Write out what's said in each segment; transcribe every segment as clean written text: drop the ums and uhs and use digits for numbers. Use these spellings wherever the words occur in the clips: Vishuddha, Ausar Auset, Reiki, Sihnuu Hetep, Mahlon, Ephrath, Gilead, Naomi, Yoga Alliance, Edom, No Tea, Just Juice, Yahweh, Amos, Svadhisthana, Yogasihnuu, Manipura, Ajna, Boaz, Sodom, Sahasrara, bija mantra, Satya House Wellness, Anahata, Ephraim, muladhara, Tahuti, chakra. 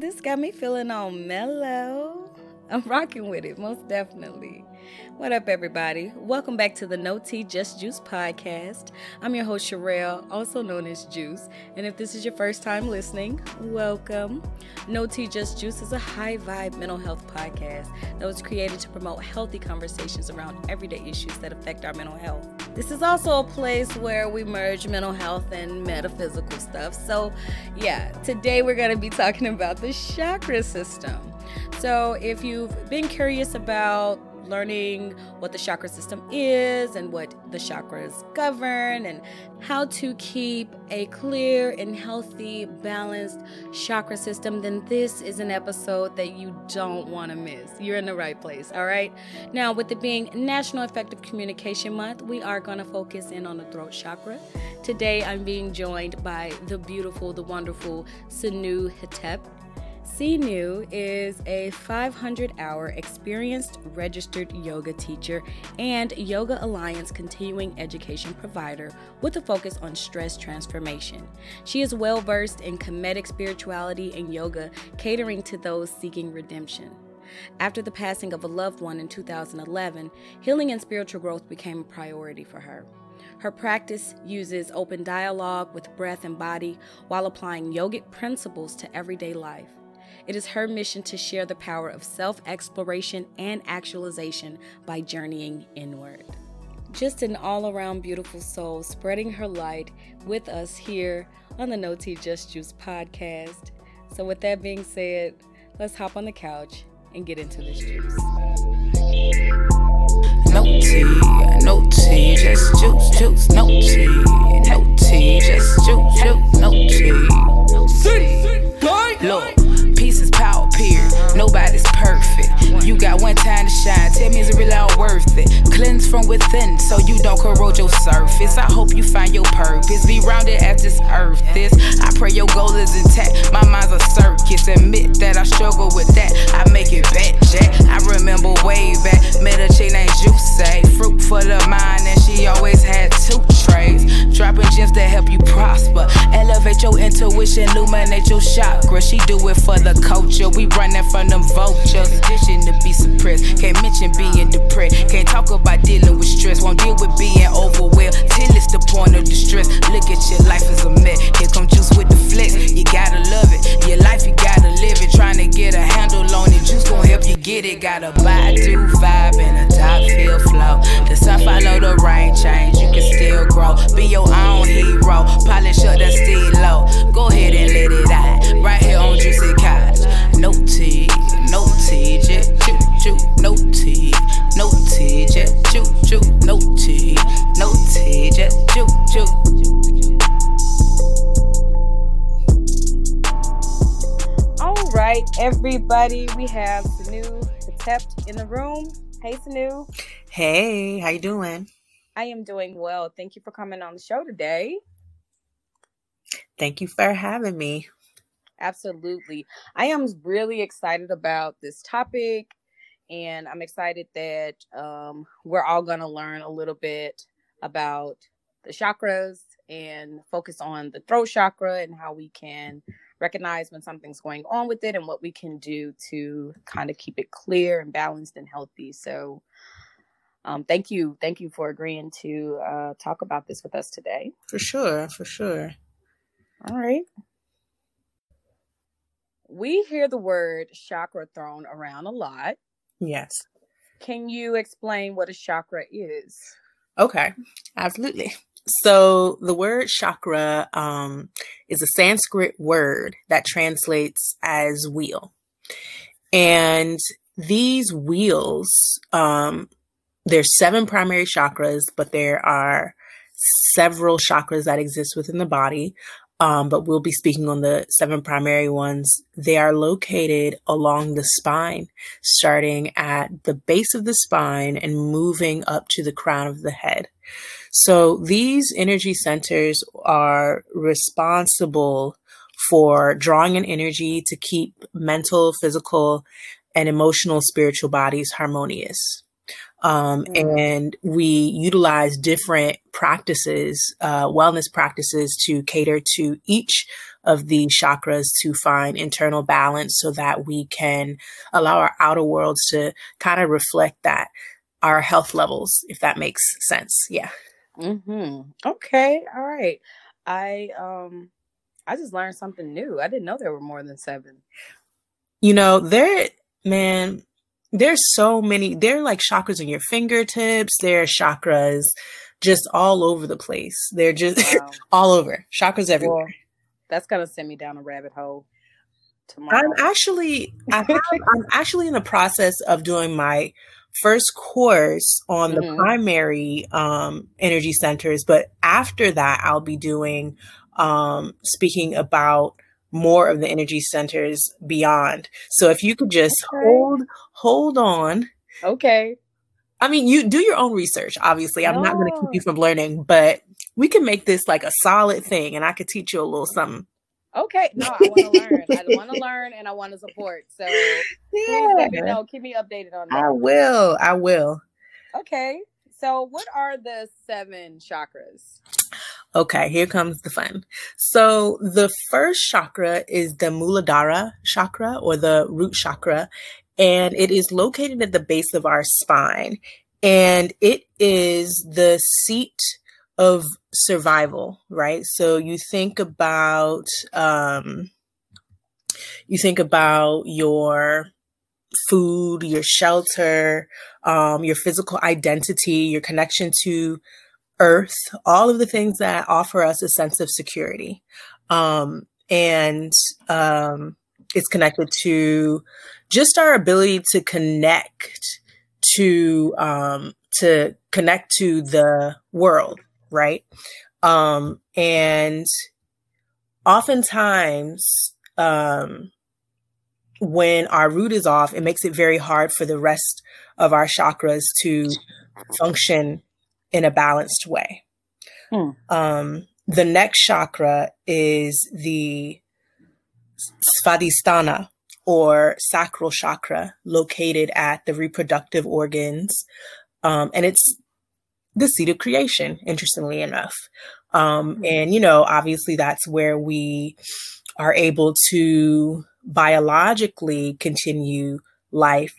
This got me feeling all mellow. I'm rocking with it, most definitely. What up, everybody? Welcome back to the No Tea, Just Juice podcast. I'm your host, Sherelle, also known as Juice. And if this is your first time listening, welcome. No Tea, Just Juice is a high-vibe mental health podcast that was created to promote healthy conversations around everyday issues that affect our mental health. This is also a place where we merge mental health and metaphysical stuff. So, yeah, today we're going to be talking about the chakra system. So if you've been curious about learning what the chakra system is and what the chakras govern and how to keep a clear and healthy, balanced chakra system, then this is an episode that you don't want to miss. You're in the right place, all right? Now, with it being National Effective Communication Month, we are going to focus in on the throat chakra. Today, I'm being joined by the beautiful, the wonderful Sihnuu Hetep. Sihnuu is a 500-hour experienced registered yoga teacher and Yoga Alliance continuing education provider with a focus on stress transformation. She is well-versed in comedic spirituality and yoga, catering to those seeking redemption. After the passing of a loved one in 2011, healing and spiritual growth became a priority for her. Her practice uses open dialogue with breath and body while applying yogic principles to everyday life. It is her mission to share the power of self-exploration and actualization by journeying inward. Just an all-around beautiful soul spreading her light with us here on the No Tea Just Juice podcast. So with that being said, let's hop on the couch and get into this juice. No tea, no tea, just juice, juice. No tea, no tea, just juice, juice. No tea, no tea. Look. Peace is power, period. Nobody's perfect. You got one time to shine. Tell me, is it really all worth it? Cleanse from within so you don't corrode your surface. I hope you find your purpose. Be rounded as this earth is. I pray your goal is intact. My mind's a circus. Admit that I struggle with that. I make it back, Jack. I remember way back. Met a chick named Juice. Fruit for the mind, and she always had two trays. Dropping gems that help you prosper. Elevate your intuition. Illuminate your chakra. She do it for the culture, we running from them vultures. Addiction to be suppressed, can't mention being depressed, can't talk about dealing with stress, won't deal with being overwhelmed till it's the point of distress. Look at your life as a mess. Here come Juice with the flex. You gotta love it, your life you gotta live it. Trying to get a handle on it, Juice gon' help you get it. Got a Badu vibe and a top hill flow. The sun follow the rain change, you can still grow. Be your own hero, polish up that steel low. Go ahead and let it out, right here on Juicy Cow. No tea, no tea, just choo choo. No tea, no tea, just choo choo. No tea, no tea, just choo choo. All right, everybody, we have Sihnuu Hetep in the room. Hey, Sihnuu. Hey, how you doing? I am doing well. Thank you for coming on the show today. Thank you for having me. Absolutely. I am really excited about this topic, and I'm excited that we're all going to learn a little bit about the chakras and focus on the throat chakra and how we can recognize when something's going on with it and what we can do to kind of keep it clear and balanced and healthy. So thank you. Thank you for agreeing to talk about this with us today. For sure. For sure. All right. We hear the word chakra thrown around a lot. Yes. Can you explain what a chakra is? Okay, absolutely. So the word chakra is a Sanskrit word that translates as wheel. And these wheels, there's seven primary chakras, but there are several chakras that exist within the body. But we'll be speaking on the seven primary ones. They are located along the spine, starting at the base of the spine and moving up to the crown of the head. So these energy centers are responsible for drawing in energy to keep mental, physical, and emotional spiritual bodies harmonious. And we utilize different practices, wellness practices, to cater to each of the chakras to find internal balance so that we can allow our outer worlds to kind of reflect that, our health levels, if that makes sense. Yeah. Mm-hmm. Okay. All right. I just learned something new. I didn't know there were more than 7. You know, there's so many. There are like chakras on your fingertips. There are chakras just all over the place. They're just all over. Chakras everywhere. Well, that's going to send me down a rabbit hole tomorrow. I'm actually in the process of doing my first course on the primary energy centers. But after that, I'll be doing speaking about more of the energy centers beyond. So if you could just hold on. Okay. I mean, you do your own research, obviously. I'm not going to keep you from learning, but we can make this like a solid thing and I could teach you a little something. Okay. No, I want to learn. I want to learn and I want to support. So please let me know. Keep me updated on that. I will. Okay. So what are the 7 chakras? Okay, here comes the fun. So the first chakra is the muladhara chakra, or the root chakra, and it is located at the base of our spine. And it is the seat of survival, right? So you think about your food, your shelter, your physical identity, your connection to earth, all of the things that offer us a sense of security. And it's connected to just our ability to connect to the world, right? And oftentimes, when our root is off, it makes it very hard for the rest of our chakras to function in a balanced way. The next chakra is the Svadhisthana, or sacral chakra, located at the reproductive organs. And it's the seat of creation, interestingly enough. And, you know, obviously that's where we are able to biologically continue life.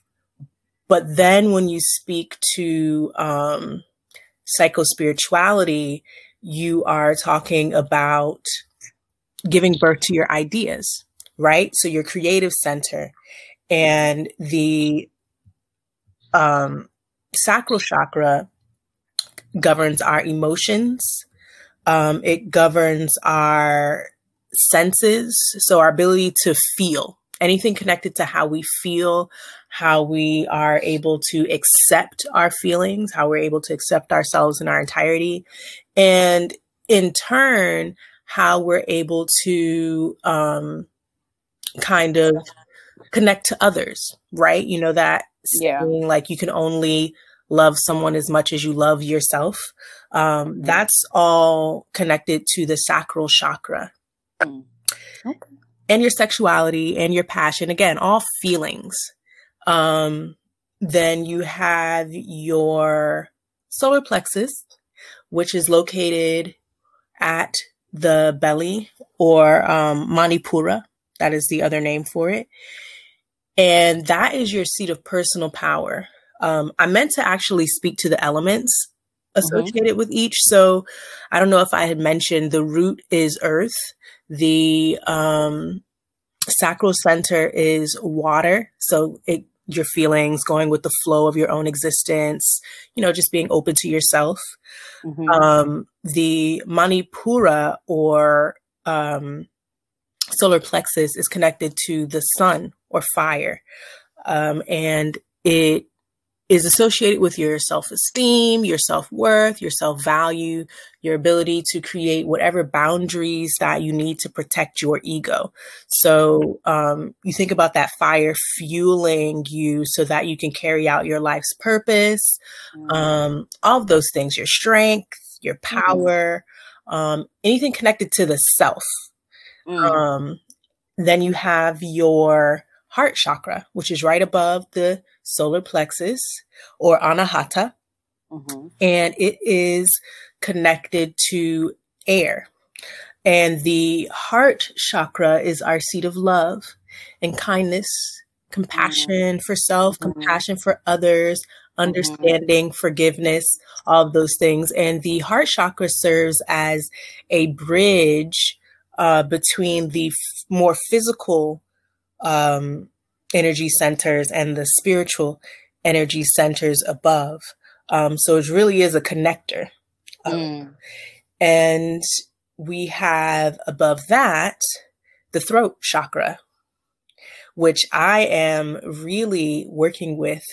But then when you speak to psychospirituality, you are talking about giving birth to your ideas, right? So your creative center. And the sacral chakra governs our emotions. It governs our senses, so our ability to feel, anything connected to how we feel, how we are able to accept our feelings, how we're able to accept ourselves in our entirety, and in turn, how we're able to kind of connect to others, right? You know, that saying, like, you can only love someone as much as you love yourself. That's all connected to the sacral chakra. Okay. And your sexuality and your passion, again, all feelings. Then you have your solar plexus, which is located at the belly, or Manipura. That is the other name for it. And that is your seat of personal power. I meant to actually speak to the elements associated with each. So I don't know if I had mentioned the root is earth. The sacral center is water. So your feelings, going with the flow of your own existence, you know, just being open to yourself. The Manipura, or solar plexus, is connected to the sun, or fire. And it is associated with your self-esteem, your self-worth, your self-value, your ability to create whatever boundaries that you need to protect your ego. So you think about that fire fueling you so that you can carry out your life's purpose, all of those things, your strength, your power, anything connected to the self. Then you have your heart chakra, which is right above the solar plexus, or Anahata, and it is connected to air. And the heart chakra is our seat of love and kindness, compassion for self, compassion for others, understanding, forgiveness, all of those things. And the heart chakra serves as a bridge between the more physical energy centers and the spiritual energy centers above. So it really is a connector. And we have above that, the throat chakra, which I am really working with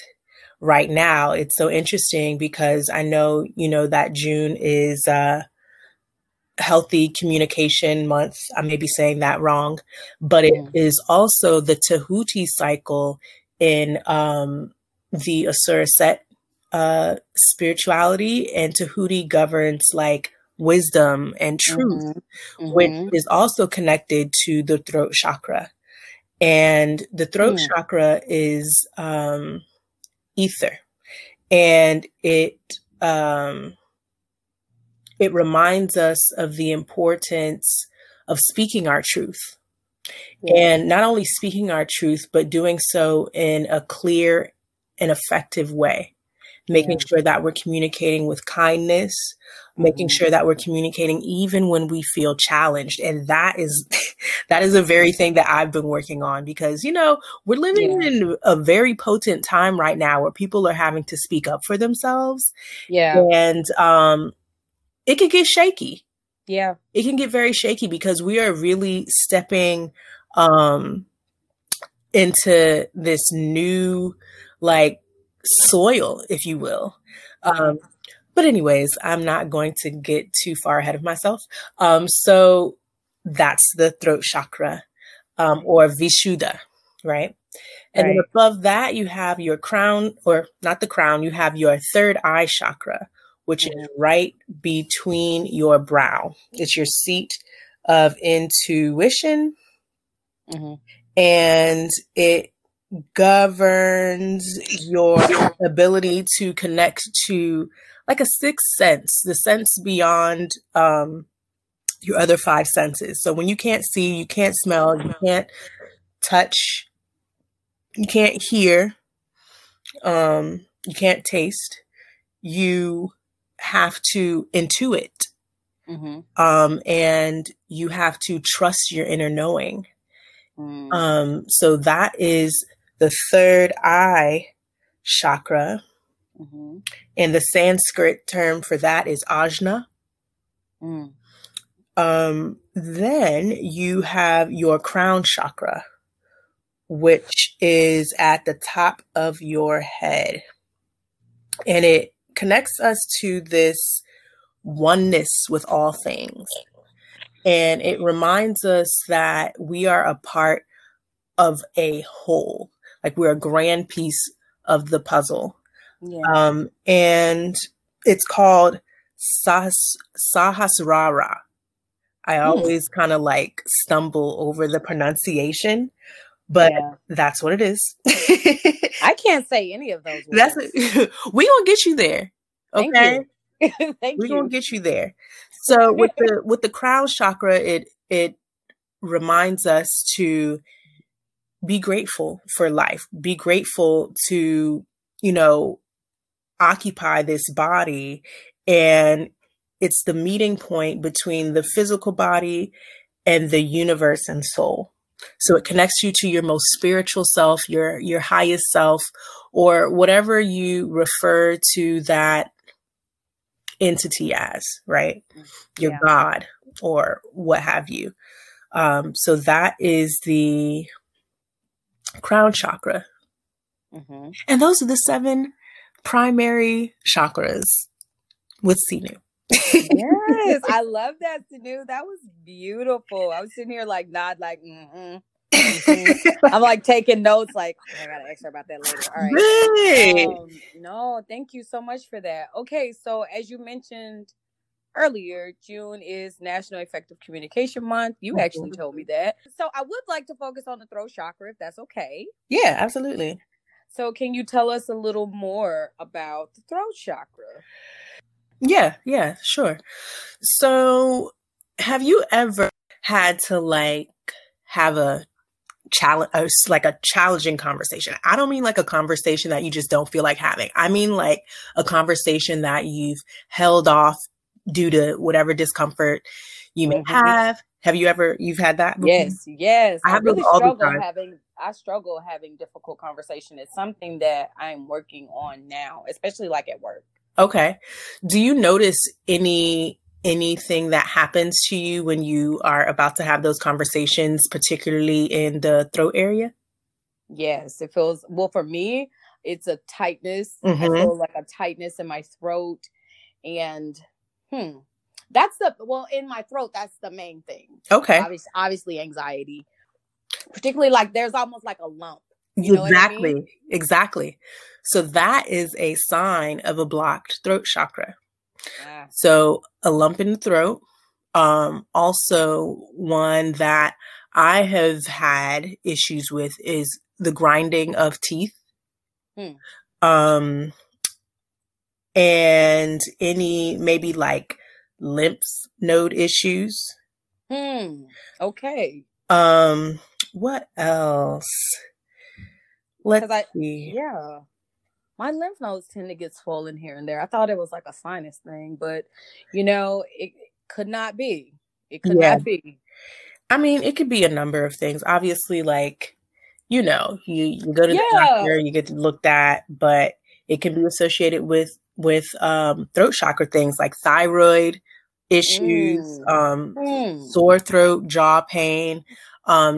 right now. It's so interesting because I know, you know, that June is Healthy Communication Month. I may be saying that wrong, but it is also the Tahuti cycle in the Ausar Auset spirituality, and Tahuti governs like wisdom and truth, which is also connected to the throat chakra. And the throat chakra is ether, and it reminds us of the importance of speaking our truth. And not only speaking our truth, but doing so in a clear and effective way, making sure that we're communicating with kindness, making sure that we're communicating even when we feel challenged. And that is a very thing that I've been working on, because, you know, we're living in a very potent time right now where people are having to speak up for themselves. And it can get shaky. It can get very shaky because we are really stepping into this new, like, soil, if you will. But anyways, I'm not going to get too far ahead of myself. So that's the throat chakra, or Vishuddha, right? And then above that, you have your crown, or not the crown, you have your third eye chakra, which is right between your brow. It's your seat of intuition. And it governs your ability to connect to like a sixth sense, the sense beyond your other five senses. So when you can't see, you can't smell, you can't touch, you can't hear, you can't taste, you have to intuit, and you have to trust your inner knowing. So that is the third eye chakra. And the Sanskrit term for that is Ajna. Then you have your crown chakra, which is at the top of your head. And it connects us to this oneness with all things. And it reminds us that we are a part of a whole, like we're a grand piece of the puzzle. And it's called Sahasrara. I always kind of like stumble over the pronunciation, but that's what it is. I can't say any of those words. We're going to get you there. Okay. Thank you. We're gonna get you there. So with the crown chakra, it reminds us to be grateful for life, be grateful to, you know, occupy this body. And it's the meeting point between the physical body and the universe and soul. So it connects you to your most spiritual self, your highest self, or whatever you refer to that entity as, right? Your God or what have you. So that is the crown chakra. And those are the seven primary chakras with Sihnuu. Yes, I love that, Sihnuu. That was beautiful. I was sitting here like nod, like I'm like taking notes, like, oh, I gotta ask her about that later. All right. Really? No, thank you so much for that. Okay, so as you mentioned earlier, June is National Effective Communication Month. You actually told me that. So I would like to focus on the throat chakra, if that's okay. Yeah, absolutely. So can you tell us a little more about the throat chakra? Yeah, sure. So Have you ever had to have a challenge, like a challenging conversation? I don't mean like a conversation that you just don't feel like having. I mean like a conversation that you've held off due to whatever discomfort you may have. Have you ever, you've had that before? Yes. I struggle having difficult conversation. It's something that I'm working on now, especially like at work. Okay. Do you notice anything that happens to you when you are about to have those conversations, particularly in the throat area? Yes, it feels, well, for me, it's a tightness. Mm-hmm. I feel like a tightness in my throat. And in my throat, that's the main thing. Okay. Obviously anxiety, particularly like there's almost like a lump. Exactly. I mean? Exactly. So that is a sign of a blocked throat chakra. Yeah. So a lump in the throat, also one that I have had issues with is the grinding of teeth, and any maybe like lymph node issues. Okay. What else? Let's see. Yeah. My lymph nodes tend to get swollen here and there. I thought it was like a sinus thing, but it could not be. It could not be. I mean, it could be a number of things. Obviously, you go to the doctor, you get looked at, but it can be associated with throat chakra things like thyroid issues, sore throat, jaw pain,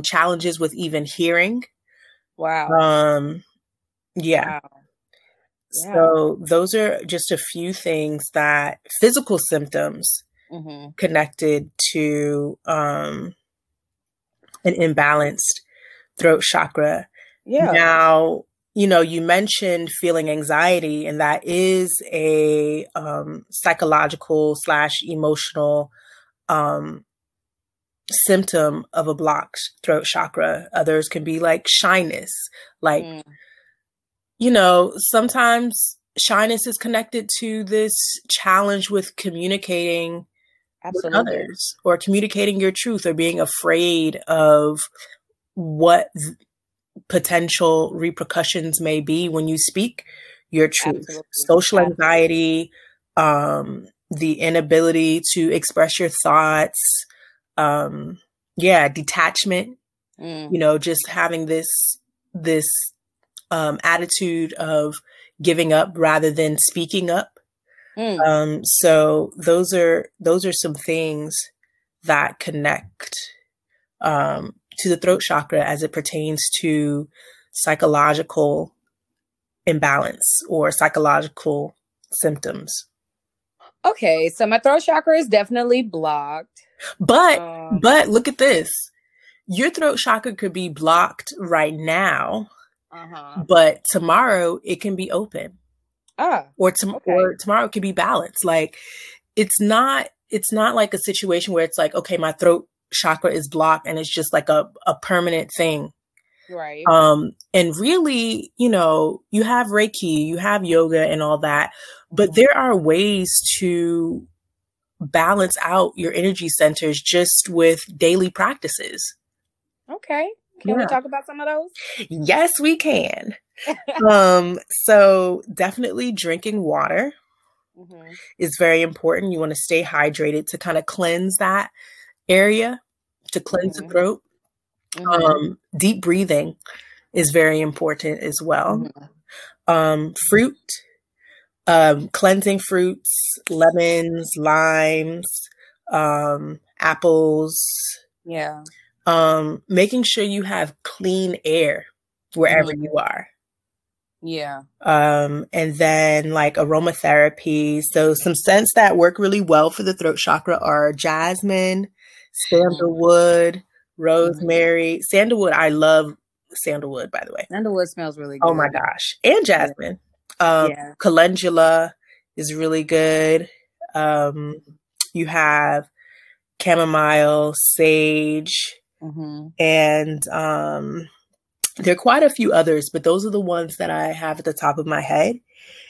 challenges with even hearing. Wow. Wow. So those are just a few things that physical symptoms connected to an imbalanced throat chakra. Yeah. Now, you mentioned feeling anxiety, and that is a psychological / emotional symptom of a blocked throat chakra. Others can be like shyness, sometimes shyness is connected to this challenge with communicating with others or communicating your truth or being afraid of what potential repercussions may be when you speak your truth. Absolutely. Social anxiety, the inability to express your thoughts, detachment, just having this attitude of giving up rather than speaking up. So those are some things that connect to the throat chakra as it pertains to psychological imbalance or psychological symptoms. Okay, so my throat chakra is definitely blocked. But look at this. Your throat chakra could be blocked right now. But tomorrow it can be open, or tomorrow it can be balanced. Like it's not like a situation where it's like, okay, my throat chakra is blocked and it's just like a permanent thing. Right. And really, you have Reiki, you have yoga and all that, but there are ways to balance out your energy centers just with daily practices. Okay. Can we talk about some of those? Yes, we can. So definitely drinking water is very important. You want to stay hydrated to kind of cleanse that area, to cleanse the throat. Deep breathing is very important as well. Fruit, cleansing fruits, lemons, limes, apples. Yeah. Making sure you have clean air wherever you are. Yeah. And then like aromatherapy. So some scents that work really well for the throat chakra are jasmine, sandalwood, rosemary. Sandalwood, I love sandalwood, by the way. Sandalwood smells really good. Oh my gosh. And jasmine. Calendula is really good. You have chamomile, sage, and there are quite a few others, but those are the ones that I have at the top of my head.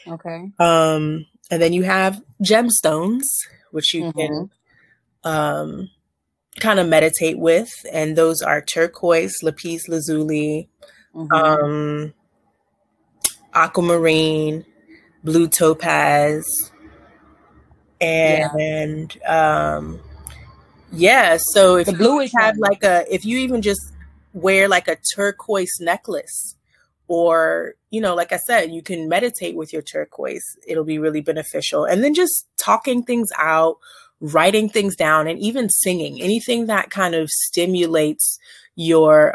Okay. And then you have gemstones, which you can kind of meditate with, and those are turquoise, lapis lazuli, aquamarine, blue topaz, and so if the blue is have like a, if you even just wear like a turquoise necklace, or, you know, like I said, you can meditate with your turquoise. It'll be really beneficial. And then just talking things out, writing things down, and even singing, anything that kind of stimulates your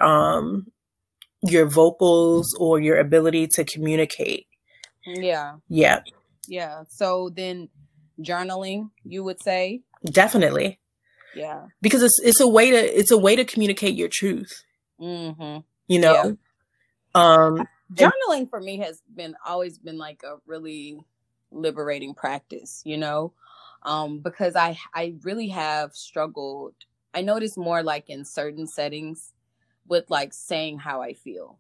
vocals or your ability to communicate. Yeah. So then journaling, you would say? Definitely. Yeah. Because it's a way to communicate your truth. Mm-hmm. You know? Yeah. Journaling for me has always been like a really liberating practice, you know, because I really have struggled. I notice more like in certain settings with like saying how I feel,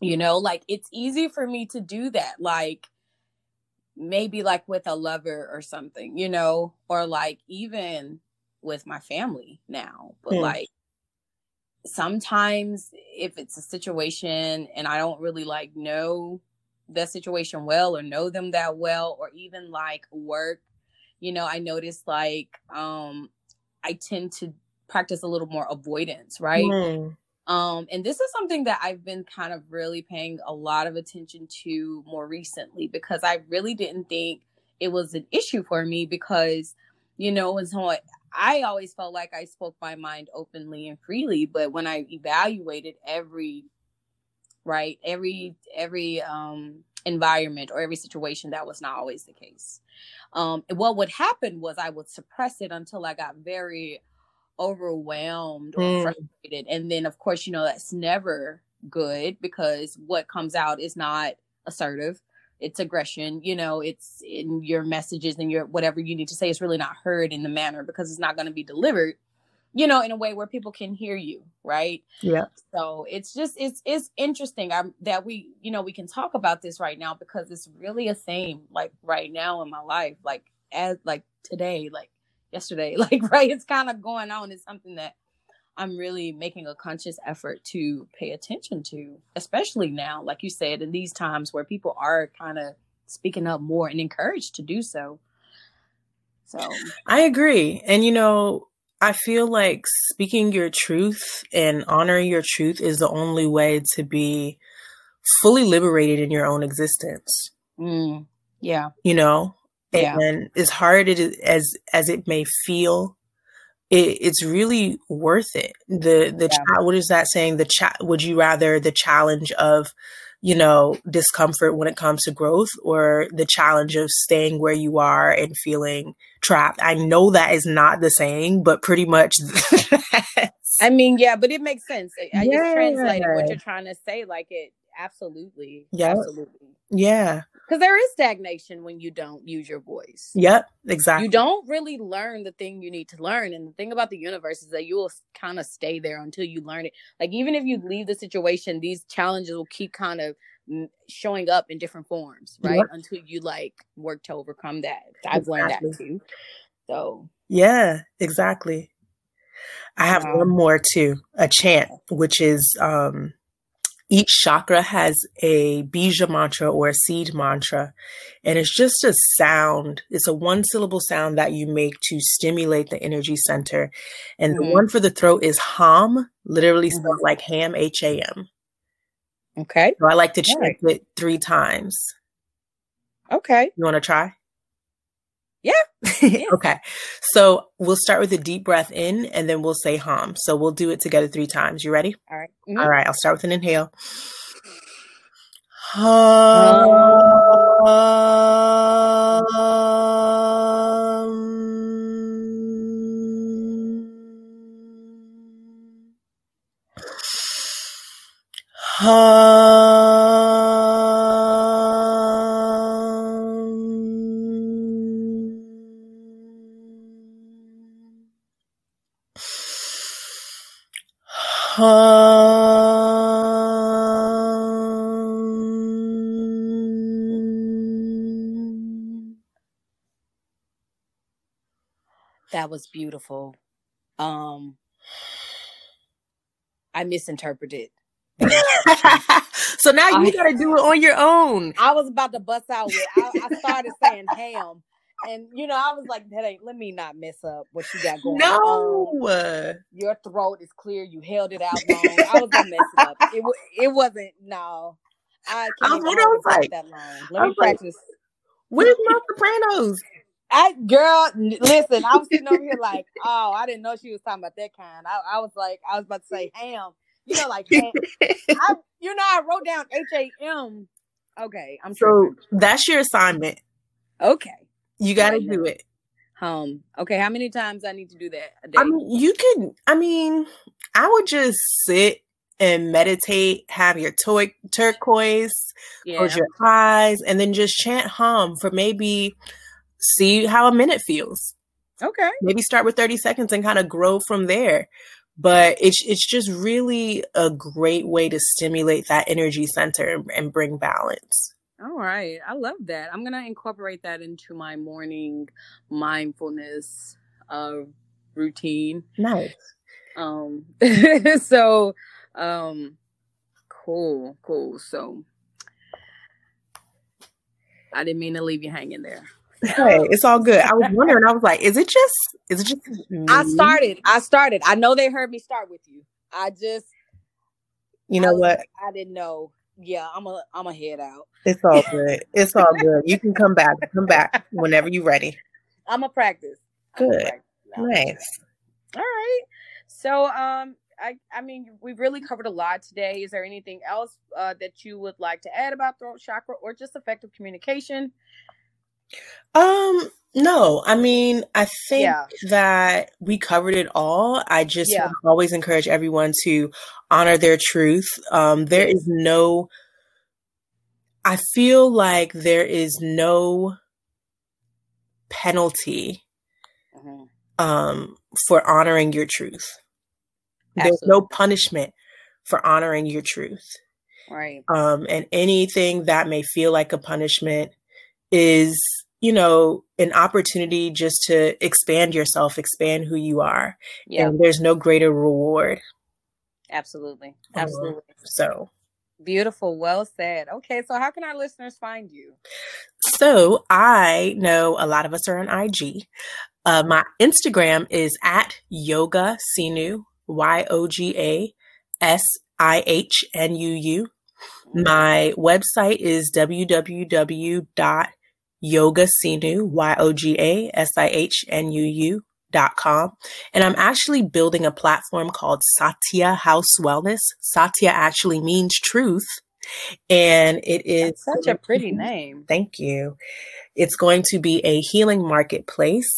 you know, like it's easy for me to do that. Like maybe like with a lover or something, you know, or like even with my family now, but like, sometimes if it's a situation and I don't really like know that situation well or know them that well, or even like work, you know, I notice like I tend to practice a little more avoidance, right? And this is something that I've been kind of really paying a lot of attention to more recently, because I really didn't think it was an issue for me, because, you know, it's how I always felt like I spoke my mind openly and freely, but when I evaluated every environment or every situation, that was not always the case. What would happen was I would suppress it until I got very overwhelmed or frustrated. And then, of course, you know, that's never good, because what comes out is not assertive. It's aggression, you know, it's in your messages and your whatever you need to say is really not heard in the manner, because it's not going to be delivered, you know, in a way where people can hear you. Right. Yeah. So it's just, it's interesting that we, you know, we can talk about this right now, because it's really a theme like right now in my life, like as like today, like yesterday, like, right. It's kind of going on. It's something that I'm really making a conscious effort to pay attention to, especially now, like you said, in these times where people are kind of speaking up more and encouraged to do so. So I agree. And, you know, I feel like speaking your truth and honoring your truth is the only way to be fully liberated in your own existence. Yeah. You know, and as hard as it may feel, it's really worth it. What is that saying? Would you rather the challenge of, you know, discomfort when it comes to growth, or the challenge of staying where you are and feeling trapped? I know that is not the saying, but pretty much. I mean, yeah, but it makes sense. I just translated what you're trying to say. Like it. Absolutely. Yeah. Absolutely. Yeah. Because there is stagnation when you don't use your voice. Yep, exactly. You don't really learn the thing you need to learn. And the thing about the universe is that you will kind of stay there until you learn it. Like, even if you leave the situation, these challenges will keep kind of showing up in different forms, right? Yep. Until you, like, work to overcome that. I've learned that, too. So. Yeah, exactly. I have one more, too. A chant, which is... each chakra has a bija mantra or a seed mantra, and it's just a sound. It's a one-syllable sound that you make to stimulate the energy center. And the one for the throat is ham, literally spelled like ham, H-A-M. Okay. So I like to chant it 3 times. Okay. You want to try? Yeah. Okay. So we'll start with a deep breath in, and then we'll say hum. So we'll do it together 3 times. You ready? All right. Mm-hmm. All right. I'll start with an inhale. That was beautiful. I misinterpreted. So now you got to do it on your own. I was about to bust out with I started saying ham. And, you know, I was like, that ain't, let me not mess up what you got going on. No. Your throat is clear. You held it out long. I was messing up. It wasn't, no. I was like, that long. Let me practice. Like, where's my Sopranos? Girl, listen, I was sitting over here like, oh, I didn't know she was talking about that kind. I was like, I was about to say ham. You know, like, ham. I wrote down H-A-M. Okay, I'm sure. So that's your assignment. Okay. You got to do it. Okay, how many times I need to do that a day? I mean, I would just sit and meditate, have your turquoise, close your eyes, and then just chant hum for maybe, see how a minute feels. Okay. Maybe start with 30 seconds and kind of grow from there. But it's just really a great way to stimulate that energy center and bring balance. All right. I love that. I'm going to incorporate that into my morning mindfulness routine. Nice. So, cool. So I didn't mean to leave you hanging there. Hey, it's all good. I was wondering, I was like, is it just me? I started. I know they heard me start with you. I didn't know. Yeah, I'm a head out. It's all good. It's all good. You can come back. Come back whenever you're ready. I'm a practice. Good. Nice. All right. So, we've really covered a lot today. Is there anything else that you would like to add about throat chakra or just effective communication? No, I mean, I think that we covered it all. I just always encourage everyone to honor their truth. I feel like there is no penalty for honoring your truth. Absolutely. There's no punishment for honoring your truth. Right. And anything that may feel like a punishment is, you know, an opportunity just to expand yourself, expand who you are. Yeah. And there's no greater reward. Absolutely. So beautiful. Well said. Okay. So how can our listeners find you? So I know a lot of us are on IG. My Instagram is at Yogasihnuu, Yogasinuu. My website is www.yogasihnuu.com. Yogasihnuu.com. And I'm actually building a platform called Satya House Wellness. Satya actually means truth. And it is such a pretty name. Thank you. It's going to be a healing marketplace.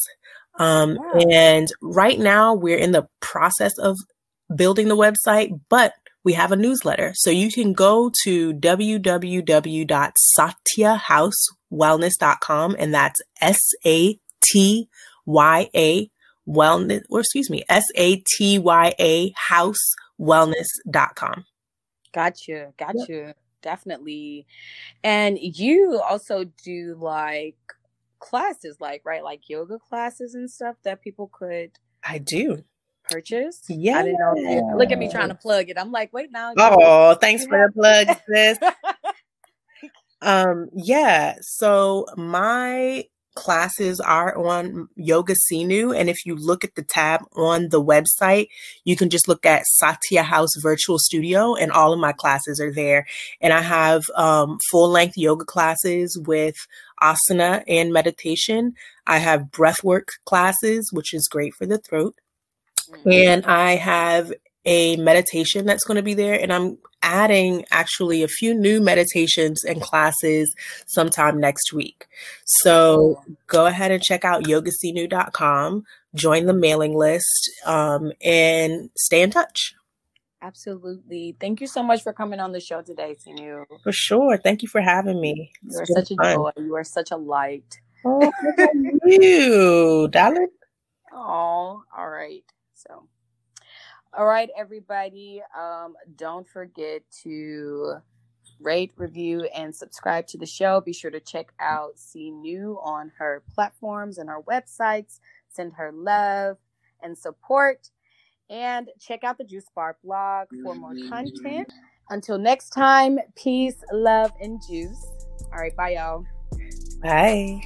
And right now we're in the process of building the website, but we have a newsletter. So you can go to www.satyahousewellness.com, and that's S-A-T-Y-A wellness, or excuse me, S-A-T-Y-A housewellness.com. Gotcha. Yep. Definitely. And you also do like classes, like yoga classes and stuff that people could. I do. Purchase? Yeah. I didn't know. Look at me trying to plug it. I'm like, wait now. Oh, thanks for the plug, sis. So my classes are on Yogasihnuu, and if you look at the tab on the website, you can just look at Satya House Virtual Studio, and all of my classes are there. And I have full-length yoga classes with asana and meditation. I have breathwork classes, which is great for the throat. And I have a meditation that's going to be there. And I'm adding actually a few new meditations and classes sometime next week. So go ahead and check out yogasihnuu.com, join the mailing list, and stay in touch. Absolutely. Thank you so much for coming on the show today, Sihnuu. For sure. Thank you for having me. You are such a joy. You are such a light. Oh, you, darling. Oh, all right. So, all right, everybody. Don't forget to rate, review, and subscribe to the show. Be sure to check out Sihnuu on her platforms and our websites. Send her love. and support. And check out the Juice Bar blog for more content. Until next time, peace, love, and juice. All right, bye, y'all. Bye.